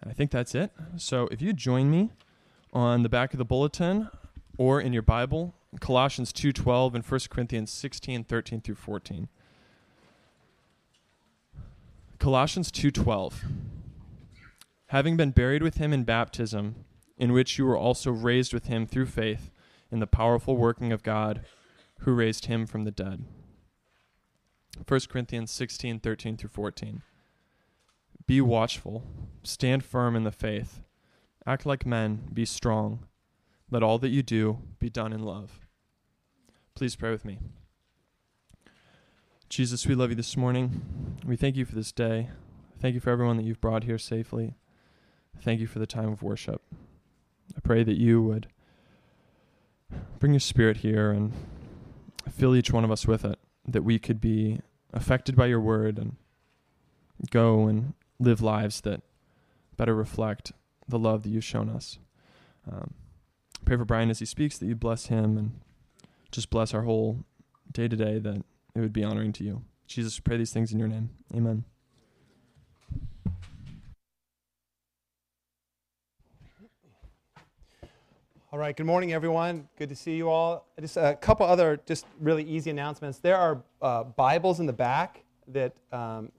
And I think that's it. So if you join me on the back of the bulletin or in your Bible, Colossians 2:12 and 1 Corinthians 16:13 through 14. Colossians 2:12. Having been buried with him in baptism, in which you were also raised with him through faith in the powerful working of God who raised him from the dead. 1 Corinthians 16:13 through 14. Be watchful, stand firm in the faith, act like men, be strong. Let all that you do be done in love. Please pray with me. Jesus, we love you this morning. We thank you for this day. Thank you for everyone that you've brought here safely. Thank you for the time of worship. I pray that you would bring your spirit here and fill each one of us with it, that we could be affected by your word and go and live lives that better reflect the love that you've shown us. Pray for Brian as he speaks, that you bless him and just bless our whole day today, that it would be honoring to you. Jesus, we pray these things in your name. Amen. All right, good morning, everyone. Good to see you all. Just a couple other just really easy announcements. There are Bibles in the back that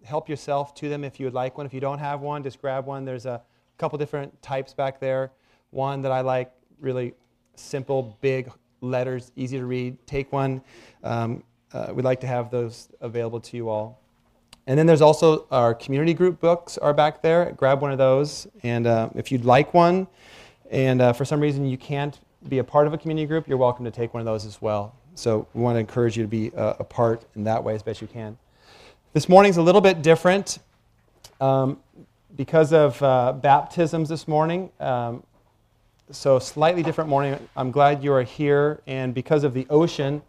help yourself to them if you would like one. If you don't have one, just grab one. There's a couple different types back there. One that I like, really simple, big letters, easy to read. Take one. We'd like to have those available to you all. And then there's also our community group books are back there. Grab one of those. And if you'd like one, and for some reason you can't be a part of a community group, you're welcome to take one of those as well. So we want to encourage you to be a part in that way as best you can. This morning's a little bit different because of baptisms this morning. So slightly different morning. I'm glad you are here. And because of the ocean,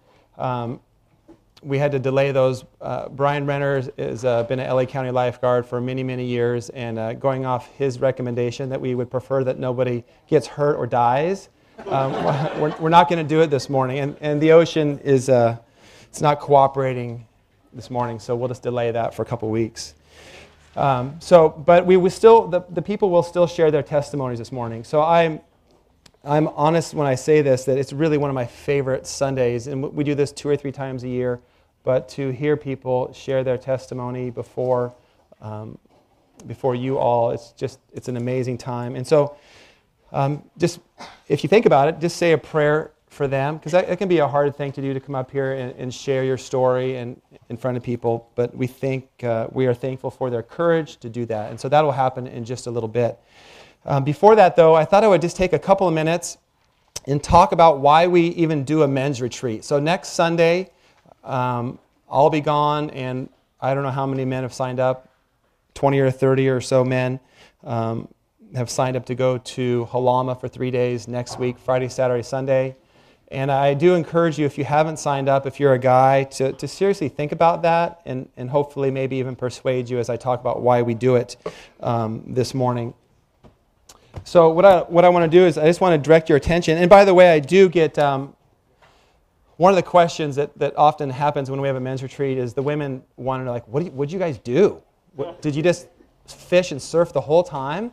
we had to delay those. Brian Renner has been an LA County lifeguard for many, many years. And going off his recommendation that we would prefer that nobody gets hurt or dies, we're not going to do it this morning. And the ocean is it's not cooperating this morning. So we'll just delay that for a couple weeks. But we will still, the people will still share their testimonies this morning. So I'm honest when I say this, that it's really one of my favorite Sundays, and we do this 2 or 3 times a year, but to hear people share their testimony before you all, it's an amazing time. And so just if you think about it, just say a prayer for them, because that can be a hard thing to do, to come up here and share your story and in front of people, but we are thankful for their courage to do that, and so that will happen in just a little bit. Before that, though, I thought I would just take a couple of minutes and talk about why we even do a men's retreat. So next Sunday, I'll be gone, and I don't know how many men have signed up. 20 or 30 or so men have signed up to go to Halama for 3 days next week, Friday, Saturday, Sunday. And I do encourage you, if you haven't signed up, if you're a guy, to seriously think about that and hopefully maybe even persuade you as I talk about why we do it this morning. So what I want to do is I just want to direct your attention. And by the way, I do get one of the questions that often happens when we have a men's retreat is the women want to know, like, what did you guys do? Did you just fish and surf the whole time?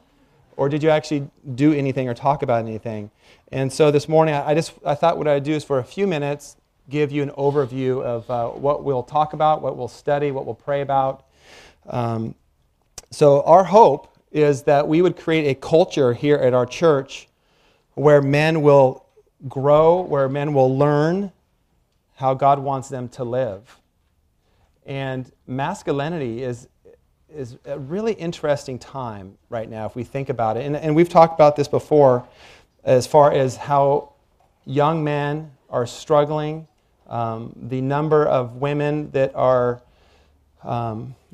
Or did you actually do anything or talk about anything? And so this morning, I thought what I'd do is for a few minutes give you an overview of what we'll talk about, what we'll study, what we'll pray about. So our hope is that we would create a culture here at our church where men will grow, where men will learn how God wants them to live. And masculinity is a really interesting time right now if we think about it. And we've talked about this before as far as how young men are struggling, the number of women that are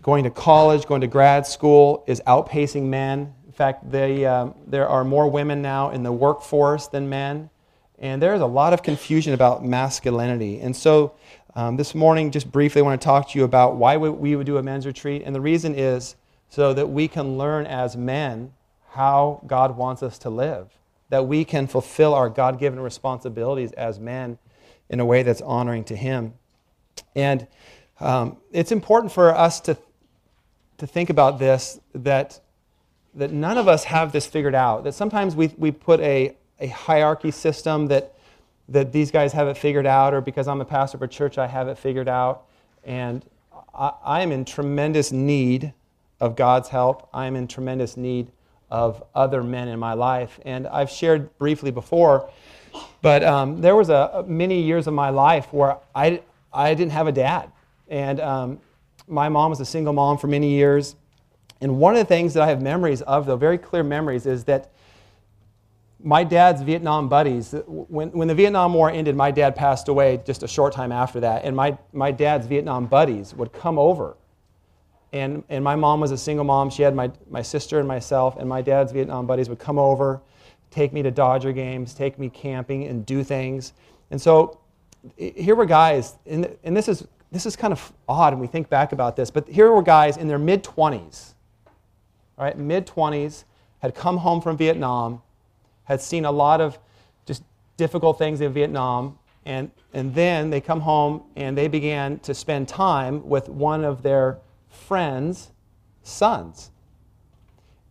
going to college, going to grad school is outpacing men. In fact, there are more women now in the workforce than men. And there's a lot of confusion about masculinity. And so this morning, just briefly, I want to talk to you about why we would do a men's retreat. And the reason is so that we can learn as men how God wants us to live, that we can fulfill our God-given responsibilities as men in a way that's honoring to Him. And it's important for us to think about this, that that none of us have this figured out, that sometimes we put a hierarchy system that these guys have it figured out, or because I'm a pastor of a church, I have it figured out. And I am in tremendous need of God's help. I am in tremendous need of other men in my life. And I've shared briefly before, but there was many years of my life where I didn't have a dad. And my mom was a single mom for many years. And one of the things that I have memories of, though, very clear memories, is that my dad's Vietnam buddies, when the Vietnam War ended, my dad passed away just a short time after that, and my dad's Vietnam buddies would come over. And my mom was a single mom. She had my sister and myself, and my dad's Vietnam buddies would come over, take me to Dodger games, take me camping, and do things. And so here were guys, and this is kind of odd when we think back about this, but here were guys in their mid-20s, all right, mid-20s, had come home from Vietnam, had seen a lot of just difficult things in Vietnam, and then they come home and they began to spend time with one of their friends' sons.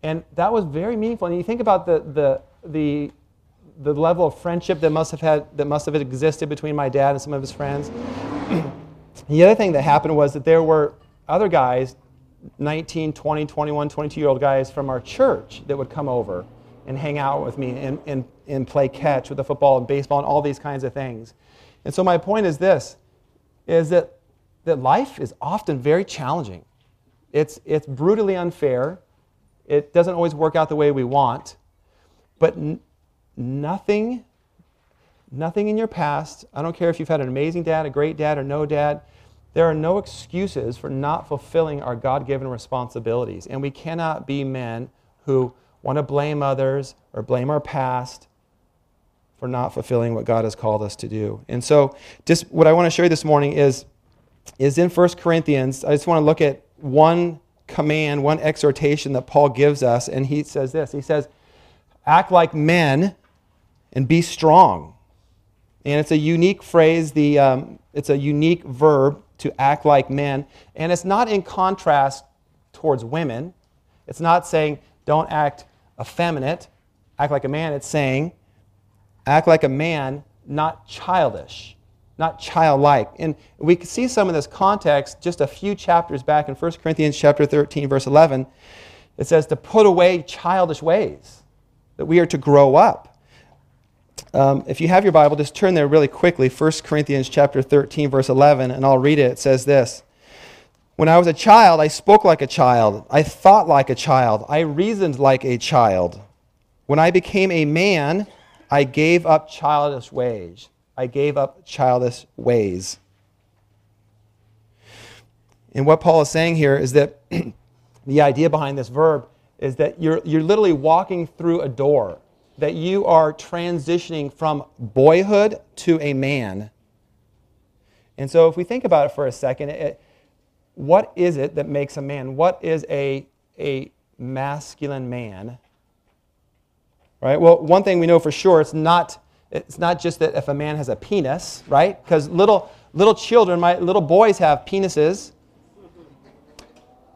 And that was very meaningful. And you think about the level of friendship that must have existed between my dad and some of his friends. The other thing that happened was that there were other guys, 19, 20, 21, 22-year-old guys from our church that would come over and hang out with me and play catch with the football and baseball and all these kinds of things. And so my point is this, is that life is often very challenging. It's brutally unfair. It doesn't always work out the way we want. But nothing in your past, I don't care if you've had an amazing dad, a great dad, or no dad, there are no excuses for not fulfilling our God-given responsibilities. And we cannot be men who want to blame others or blame our past for not fulfilling what God has called us to do. And so just what I want to show you this morning is in 1 Corinthians, I just want to look at one command, one exhortation that Paul gives us, and he says this. He says, act like men and be strong. And it's a unique phrase, it's a unique verb to act like men, and it's not in contrast towards women. It's not saying don't act effeminate, act like a man. It's saying act like a man, not childish, not childlike. And we can see some of this context just a few chapters back in 1 Corinthians chapter 13, verse 11. It says to put away childish ways, that we are to grow up. If you have your Bible, just turn there really quickly, 1 Corinthians chapter 13, verse 11, and I'll read it. It says this. When I was a child, I spoke like a child. I thought like a child. I reasoned like a child. When I became a man, I gave up childish ways. I gave up childish ways. And what Paul is saying here is that the idea behind this verb is that you're literally walking through a door, that you are transitioning from boyhood to a man. And so if we think about it for a second, what is it that makes a man? What is a masculine man? Right? Well, one thing we know for sure, it's not just that if a man has a penis, right? Because little children, little boys have penises.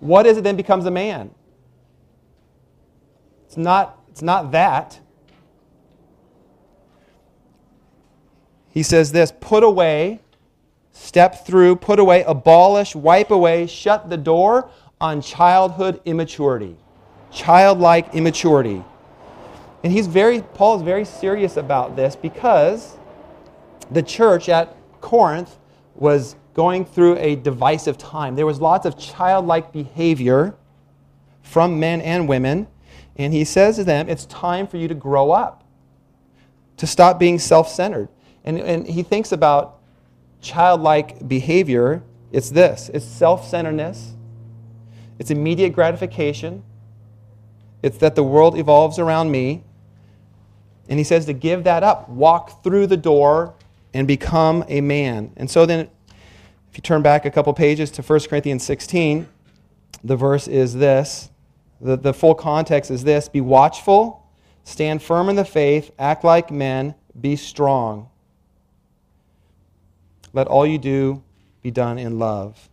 What is it then becomes a man? It's not that. He says this, put away, step through, put away, abolish, wipe away, shut the door on childhood immaturity, childlike immaturity. And Paul's very serious about this because the church at Corinth was going through a divisive time. There was lots of childlike behavior from men and women, and he says to them, it's time for you to grow up, to stop being self-centered. And he thinks about childlike behavior. It's this. It's self-centeredness. It's immediate gratification. It's that the world evolves around me. And he says to give that up, walk through the door, and become a man. And so then, if you turn back a couple pages to 1 Corinthians 16, the verse is this. The full context is this. Be watchful, stand firm in the faith, act like men, be strong. Let all you do be done in love.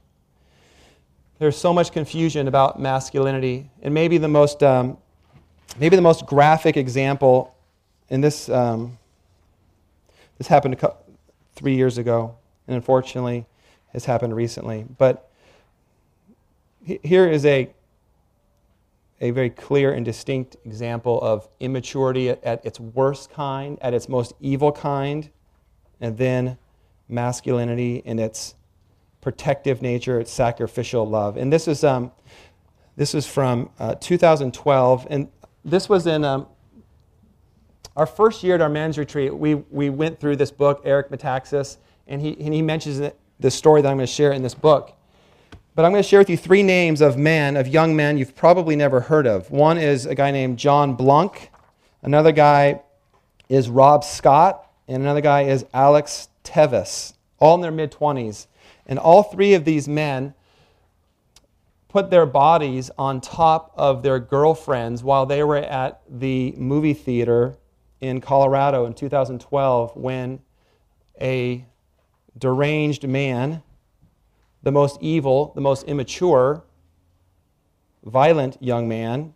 There's so much confusion about masculinity, and maybe the most Maybe the most graphic example, and this happened 3 years ago, and unfortunately has happened recently, but here is a very clear and distinct example of immaturity at its worst kind, at its most evil kind, and then masculinity in its protective nature, its sacrificial love. And this is from 2012, and this was in our first year at our men's retreat. We went through this book, Eric Metaxas, and he mentions the story that I'm going to share in this book. But I'm going to share with you three names of men, of young men you've probably never heard of. One is a guy named John Blunk. Another guy is Rob Scott. And another guy is Alex Tevis, all in their mid-20s. And all three of these men put their bodies on top of their girlfriends while they were at the movie theater in Colorado in 2012 when a deranged man, the most evil, the most immature, violent young man,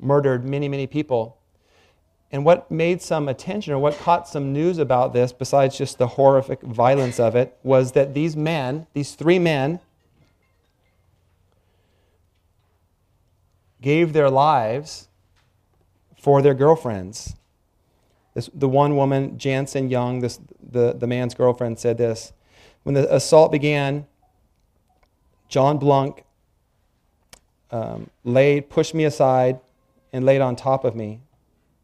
murdered many, many people. And what made some attention, or what caught some news about this, besides just the horrific violence of it, was that these men, these three men, gave their lives for their girlfriends. The one woman, Jansen Young, the man's girlfriend, said this: when the assault began, John Blunk pushed me aside and laid on top of me.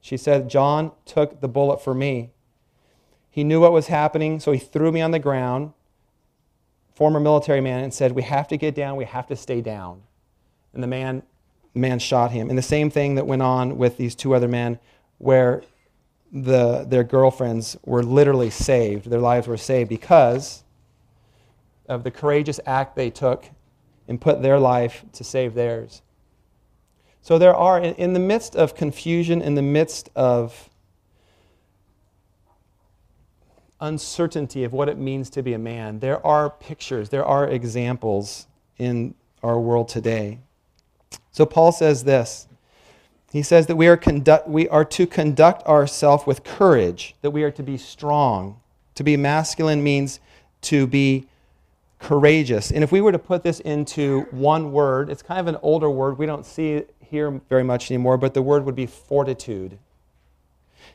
She said, John took the bullet for me. He knew what was happening, so he threw me on the ground, former military man, and said, we have to get down, we have to stay down. And the man shot him. And the same thing that went on with these two other men, where their girlfriends were literally saved, their lives were saved because of the courageous act they took and put their life to save theirs. So there are, in the midst of confusion, in the midst of uncertainty of what it means to be a man, there are pictures, there are examples in our world today. So Paul says this. He says that we are to conduct ourselves with courage, that we are to be strong. To be masculine means to be courageous. And if we were to put this into one word, it's kind of an older word, we don't see it here very much anymore, but the word would be fortitude.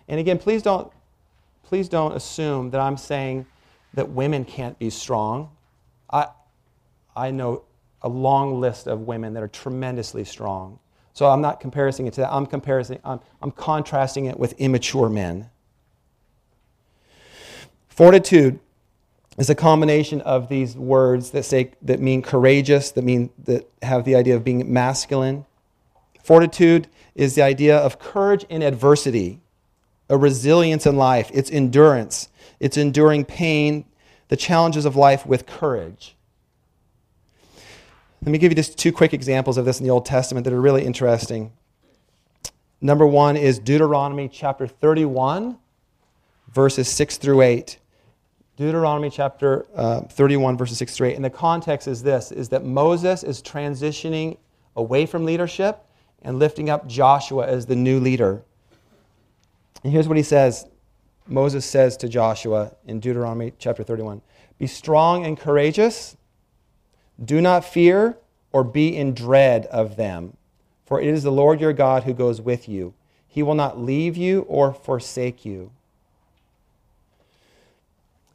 And again, please don't assume that I'm saying that women can't be strong. I know a long list of women that are tremendously strong. So I'm not comparing it to that. I'm contrasting it with immature men. Fortitude is a combination of these words that mean courageous, that have the idea of being masculine. Fortitude is the idea of courage in adversity, a resilience in life, it's endurance, it's enduring pain, the challenges of life with courage. Let me give you just two quick examples of this in the Old Testament that are really interesting. Number one is Deuteronomy chapter 31, verses 6 through 8. Deuteronomy chapter 31, verses 6 through 8. And the context is this, is that Moses is transitioning away from leadership and lifting up Joshua as the new leader. And here's what he says. Moses says to Joshua in Deuteronomy chapter 31, "Be strong and courageous. Do not fear or be in dread of them, for it is the Lord your God who goes with you. He will not leave you or forsake you."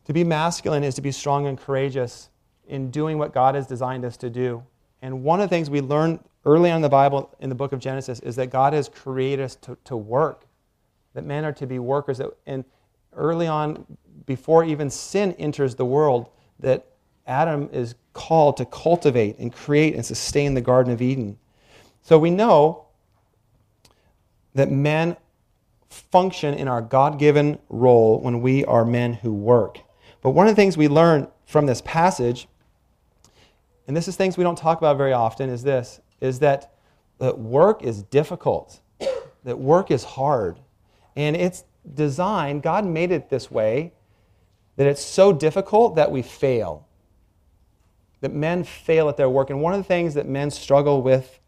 To be masculine is to be strong and courageous in doing what God has designed us to do. And one of the things we learn early on in the Bible, in the book of Genesis, is that God has created us to work, that men are to be workers. And early on, before even sin enters the world, that Adam is called to cultivate and create and sustain the Garden of Eden. So we know that men function in our God-given role when we are men who work. But one of the things we learn from this passage, and this is things we don't talk about very often, is this, is that work is difficult, that work is hard. And it's designed, God made it this way, that it's so difficult that we fail, that men fail at their work. And one of the things that men struggle with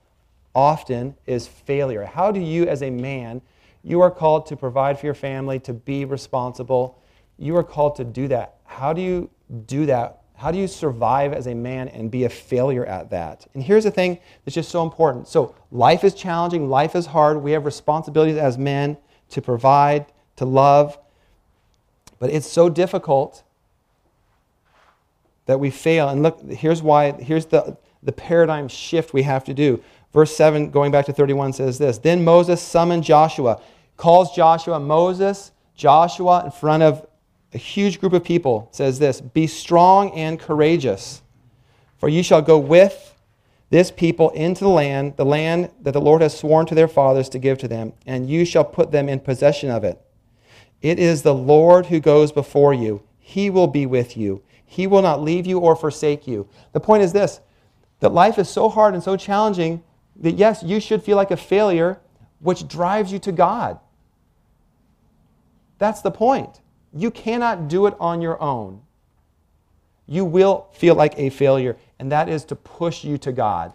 often is failure. How do you, as a man, you are called to provide for your family, to be responsible. You are called to do that. How do you do that? How do you survive as a man and be a failure at that? And here's the thing that's just so important. So life is challenging. Life is hard. We have responsibilities as men to provide, to love. But it's so difficult that we fail. And look, here's why. Here's the paradigm shift we have to do. Verse 7, going back to 31, says this. Then Moses summoned Joshua, calls Joshua, Moses, Joshua, in front of a huge group of people, says this, be strong and courageous, for you shall go with this people into the land that the Lord has sworn to their fathers to give to them, and you shall put them in possession of it. It is the Lord who goes before you. He will be with you. He will not leave you or forsake you. The point is this, that life is so hard and so challenging that yes, you should feel like a failure, which drives you to God. That's the point. You cannot do it on your own. You will feel like a failure, and that is to push you to God.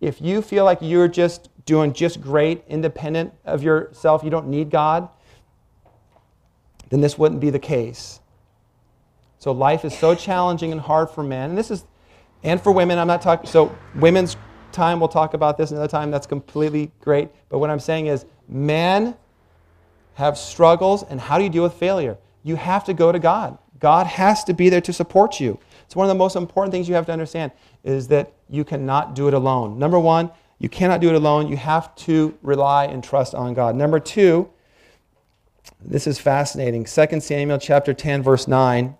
If you feel like you're just doing just great, independent of yourself, you don't need God, then this wouldn't be the case. So life is so challenging and hard for men, and this is, and for women, I'm not talking, so women's time, we'll talk about this another time, that's completely great, but what I'm saying is men have struggles, and how do you deal with failure? You have to go to God. God has to be there to support you. It's one of the most important things you have to understand is that you cannot do it alone. Number one, you cannot do it alone. You have to rely and trust on God. Number two, this is fascinating. 2 Samuel chapter 10, verse 9,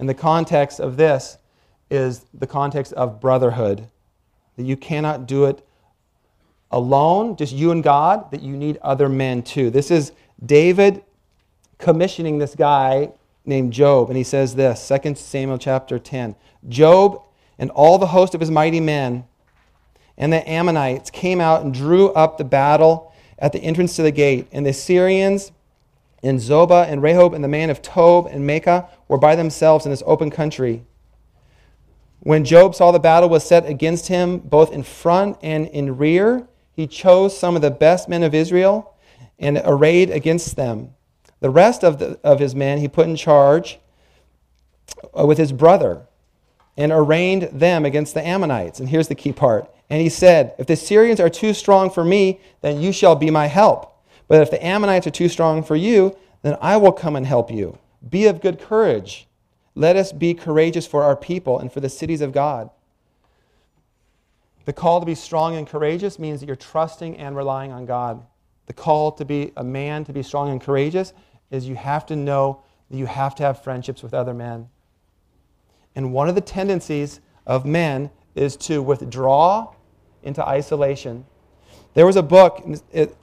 and the context of this is the context of brotherhood. That you cannot do it alone, just you and God, that you need other men too. This is David commissioning this guy named Job, and he says this, 2 Samuel chapter 10. Job and all the host of his mighty men and the Ammonites came out and drew up the battle at the entrance to the gate, and the Syrians and Zobah and Rehob and the man of Tob and Maacah were by themselves in this open country. When Job saw the battle was set against him, both in front and in rear, he chose some of the best men of Israel and arrayed against them. The rest of his men he put in charge with his brother and arraigned them against the Ammonites. And here's the key part. And he said, if the Syrians are too strong for me, then you shall be my help. But if the Ammonites are too strong for you, then I will come and help you. Be of good courage. Let us be courageous for our people and for the cities of God. The call to be strong and courageous means that you're trusting and relying on God. The call to be a man, to be strong and courageous, is you have to know that you have to have friendships with other men. And one of the tendencies of men is to withdraw into isolation. There was a book, and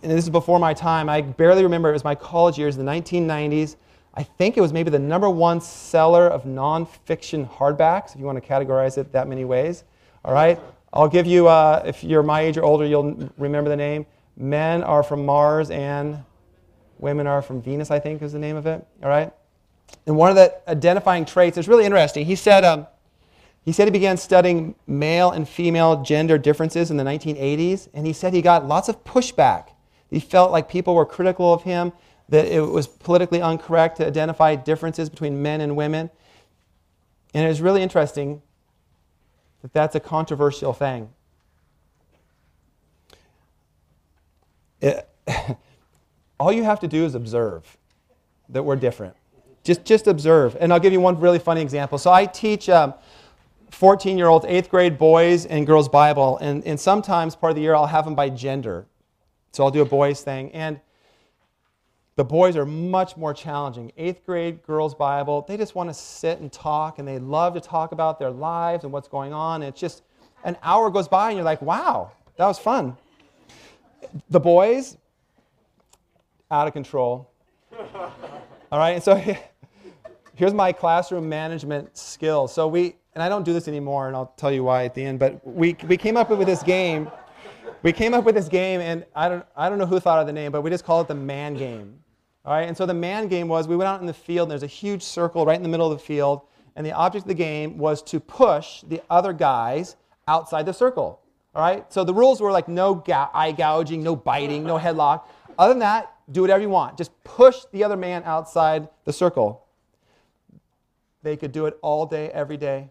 this is before my time, I barely remember, it was my college years in the 1990s, I think it was maybe the number one seller of nonfiction hardbacks, if you want to categorize it that many ways. All right? I'll give you, if you're my age or older, you'll remember the name. Men Are From Mars and Women Are From Venus, I think is the name of it. All right? And one of the identifying traits is really interesting. He said he began studying male and female gender differences in the 1980s, and he said he got lots of pushback. He felt like people were critical of him, that it was politically incorrect to identify differences between men and women. And it was really interesting that that's a controversial thing. All you have to do is observe that we're different. Just observe. And I'll give you one really funny example. So I teach 14-year-olds, 8th grade boys and girls Bible. And sometimes part of the year I'll have them by gender. So I'll do a boys thing. And the boys are much more challenging. 8th grade girls' Bible, they just want to sit and talk, and they love to talk about their lives and what's going on. It's just an hour goes by, and you're like, wow, that was fun. The boys, out of control. All right, and so here's my classroom management skill. So and I don't do this anymore, and I'll tell you why at the end, but we came up with this game. We came up with this game, and I don't know who thought of the name, but we just call it the man game. All right, and so the man game was, we went out in the field, and there's a huge circle right in the middle of the field, and the object of the game was to push the other guys outside the circle. All right? So the rules were like no eye gouging, no biting, no headlock. Other than that, do whatever you want. Just push the other man outside the circle. They could do it all day, every day.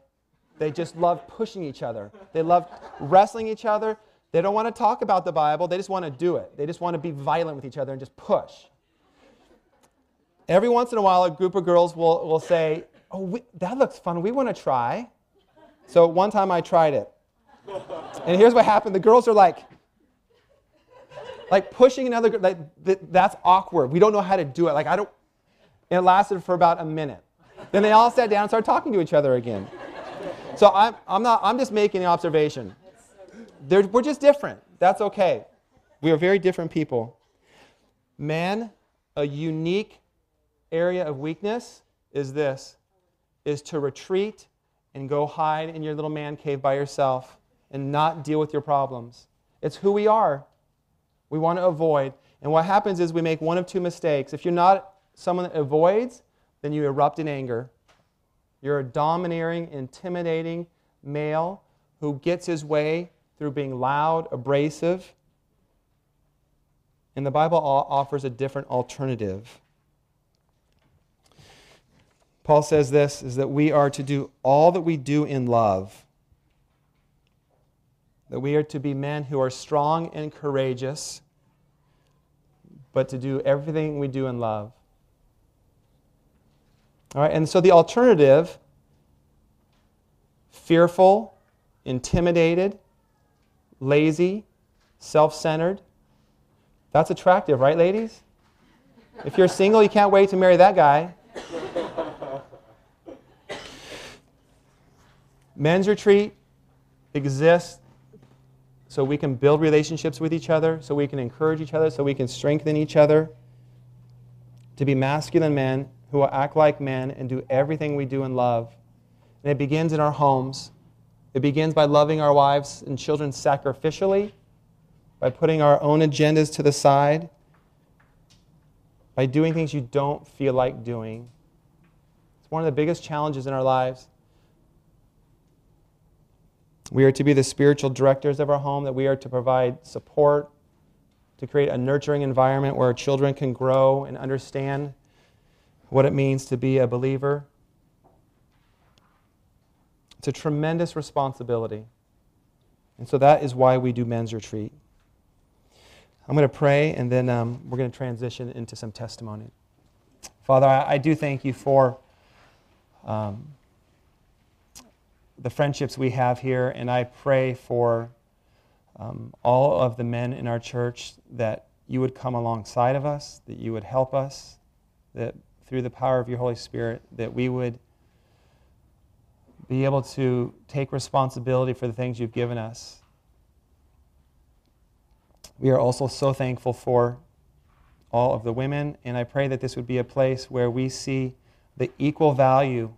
They just love pushing each other. They love wrestling each other. They don't want to talk about the Bible. They just want to do it. They just want to be violent with each other and just push. Every once in a while, a group of girls will say, oh, that looks fun. We want to try. So one time I tried it. And here's what happened. The girls are like pushing another girl. That's awkward. We don't know how to do it. And it lasted for about a minute. Then they all sat down and started talking to each other again. So I'm just making an observation. We're just different. That's okay. We are very different people. Man, a unique area of weakness is to retreat and go hide in your little man cave by yourself and not deal with your problems. It's who we are. We want to avoid. And what happens is we make one of two mistakes. If you're not someone that avoids, then you erupt in anger. You're a domineering, intimidating male who gets his way through being loud, abrasive. And the Bible offers a different alternative. Paul says this, is that we are to do all that we do in love. That we are to be men who are strong and courageous, but to do everything we do in love. All right, and so the alternative, fearful, intimidated, lazy, self-centered, that's attractive, right, ladies? If you're single, you can't wait to marry that guy. Men's retreat exists so we can build relationships with each other, so we can encourage each other, so we can strengthen each other, to be masculine men who will act like men and do everything we do in love. And it begins in our homes. It begins by loving our wives and children sacrificially, by putting our own agendas to the side, by doing things you don't feel like doing. It's one of the biggest challenges in our lives. We are to be the spiritual directors of our home, that we are to provide support, to create a nurturing environment where our children can grow and understand what it means to be a believer. It's a tremendous responsibility. And so that is why we do men's retreat. I'm going to pray, and then we're going to transition into some testimony. Father, I do thank you for the friendships we have here, and I pray for all of the men in our church that you would come alongside of us, that you would help us, that through the power of your Holy Spirit, that we would be able to take responsibility for the things you've given us. We are also so thankful for all of the women, and I pray that this would be a place where we see the equal value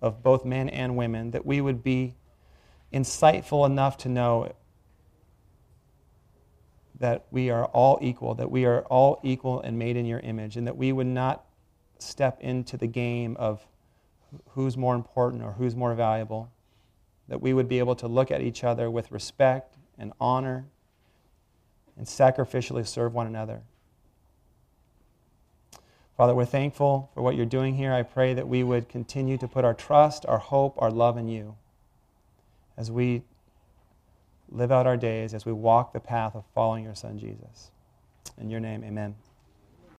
of both men and women, that we would be insightful enough to know that we are all equal, and made in your image, and that we would not step into the game of who's more important or who's more valuable, that we would be able to look at each other with respect and honor and sacrificially serve one another. Father, we're thankful for what you're doing here. I pray that we would continue to put our trust, our hope, our love in you as we live out our days, as we walk the path of following your Son, Jesus. In your name, amen.